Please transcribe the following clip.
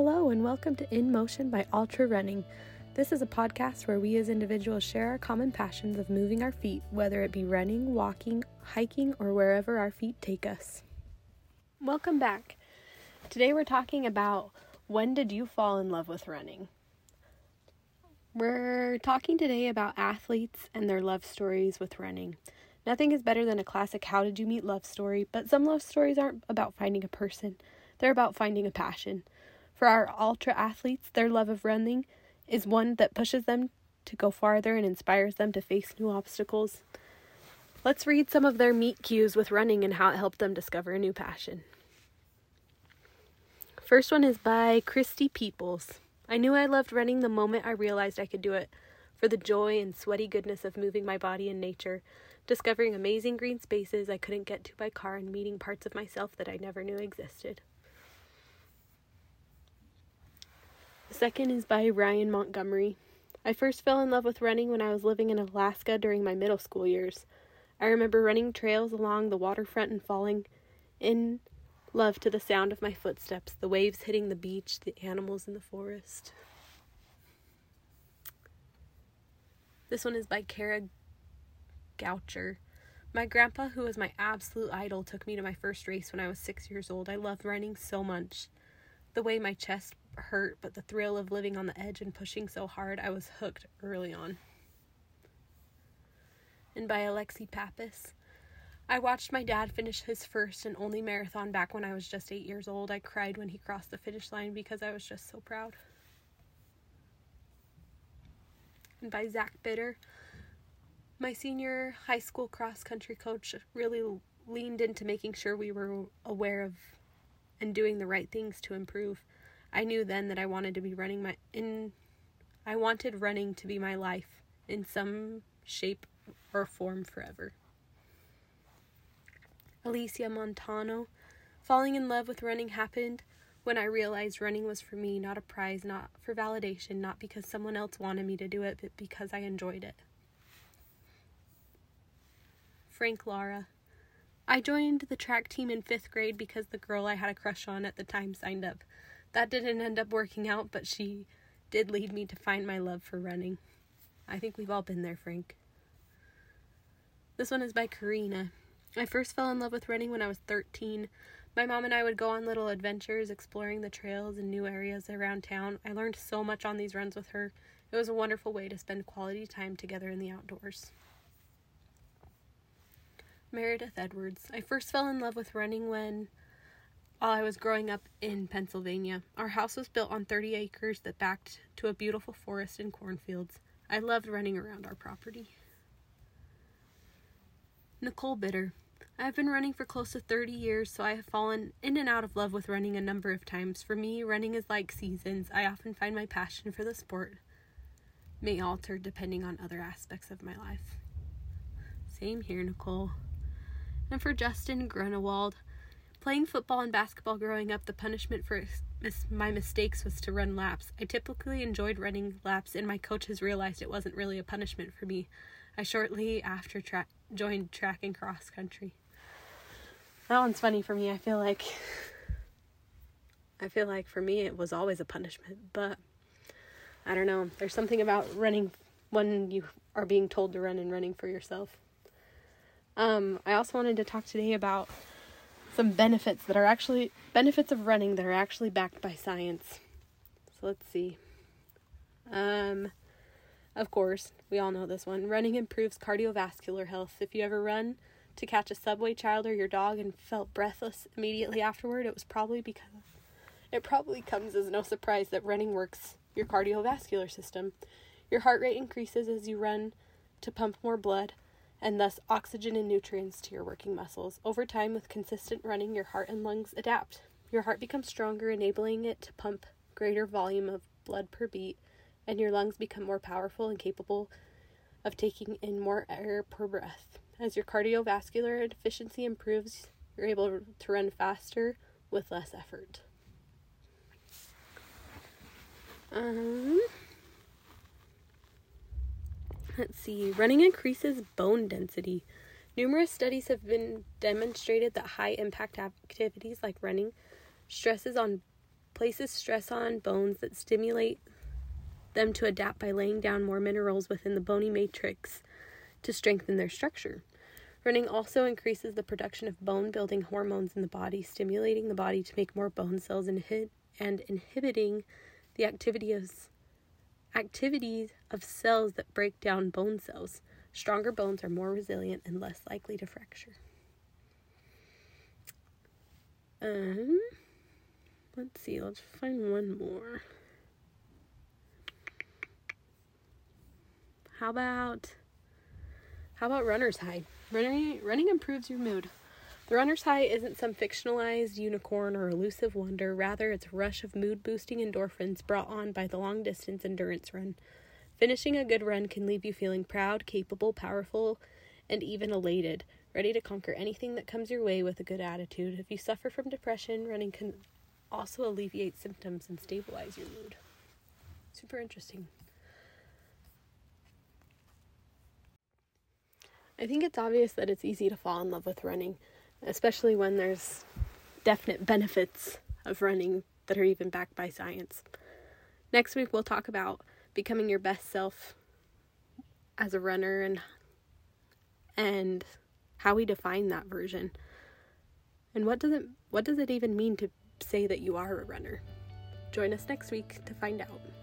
Hello and welcome to In Motion by Ultra Running. This is a podcast where we as individuals share our common passions of moving our feet, whether it be running, walking, hiking, or wherever our feet take us. Welcome back. Today we're talking about when did you fall in love with running? We're talking today about athletes and their love stories with running. Nothing is better than a classic how did you meet love story, but some love stories aren't about finding a person. They're about finding a passion. For our ultra athletes, their love of running is one that pushes them to go farther and inspires them to face new obstacles. Let's read some of their meet cues with running and how it helped them discover a new passion. First one is by Christy Peoples. I knew I loved running the moment I realized I could do it, for the joy and sweaty goodness of moving my body in nature, discovering amazing green spaces I couldn't get to by car, and meeting parts of myself that I never knew existed. The second is by Ryan Montgomery. I first fell in love with running when I was living in Alaska during my middle school years. I remember running trails along the waterfront and falling in love to the sound of my footsteps, the waves hitting the beach, the animals in the forest. This one is by Kara Goucher. My grandpa, who was my absolute idol, took me to my first race when I was 6 years old. I loved running so much. The way my chest hurt, but the thrill of living on the edge and pushing so hard, I was hooked early on. And by Alexi Pappas. I watched my dad finish his first and only marathon back when I was just 8 years old. I cried when he crossed the finish line because I was just so proud. And by Zach Bitter. My senior high school cross-country coach really leaned into making sure we were aware of and doing the right things to improve. I knew then that I wanted to be running to be my life in some shape or form forever. Alicia Montano. Falling in love with running happened when I realized running was for me, not a prize, not for validation, not because someone else wanted me to do it, but because I enjoyed it. Frank Lara. I joined the track team in 5th grade because the girl I had a crush on at the time signed up. That didn't end up working out, but she did lead me to find my love for running. I think we've all been there, Frank. This one is by Karina. I first fell in love with running when I was 13. My mom and I would go on little adventures, exploring the trails and new areas around town. I learned so much on these runs with her. It was a wonderful way to spend quality time together in the outdoors. Meredith Edwards. I first fell in love with running while I was growing up in Pennsylvania. Our house was built on 30 acres that backed to a beautiful forest and cornfields. I loved running around our property. Nicole Bitter. I've been running for close to 30 years, so I have fallen in and out of love with running a number of times. For me, running is like seasons. I often find my passion for the sport may alter depending on other aspects of my life. Same here, Nicole. And for Justin Grunewald. Playing football and basketball growing up, the punishment for my mistakes was to run laps. I typically enjoyed running laps, and my coaches realized it wasn't really a punishment for me. I shortly after joined track and cross country. That one's funny for me. I feel like for me it was always a punishment, but I don't know. There's something about running when you are being told to run and running for yourself. I also wanted to talk today about some benefits that are actually benefits of running that are actually backed by science. So let's see. Of course, we all know this one. Running improves cardiovascular health. If you ever run to catch a subway child or your dog and felt breathless immediately afterward, it probably comes as no surprise that running works your cardiovascular system. Your heart rate increases as you run to pump more blood, and thus oxygen and nutrients to your working muscles. Over time, with consistent running, your heart and lungs adapt. Your heart becomes stronger, enabling it to pump greater volume of blood per beat, and your lungs become more powerful and capable of taking in more air per breath. As your cardiovascular efficiency improves, you're able to run faster with less effort. Let's see. Running increases bone density. Numerous studies have been demonstrated that high impact activities like running stresses on places stress on bones that stimulate them to adapt by laying down more minerals within the bony matrix to strengthen their structure. Running also increases the production of bone-building hormones in the body, stimulating the body to make more bone cells and inhibiting the activities of cells that break down bone cells. Stronger bones are more resilient and less likely to fracture. Let's see, let's find one more. How about runner's high? Running improves your mood. The runner's high isn't some fictionalized unicorn or elusive wonder. Rather, it's a rush of mood-boosting endorphins brought on by the long-distance endurance run. Finishing a good run can leave you feeling proud, capable, powerful, and even elated, ready to conquer anything that comes your way with a good attitude. If you suffer from depression, running can also alleviate symptoms and stabilize your mood. Super interesting. I think it's obvious that it's easy to fall in love with running, especially when there's definite benefits of running that are even backed by science. Next week, we'll talk about becoming your best self as a runner and how we define that version. And what does it even mean to say that you are a runner? Join us next week to find out.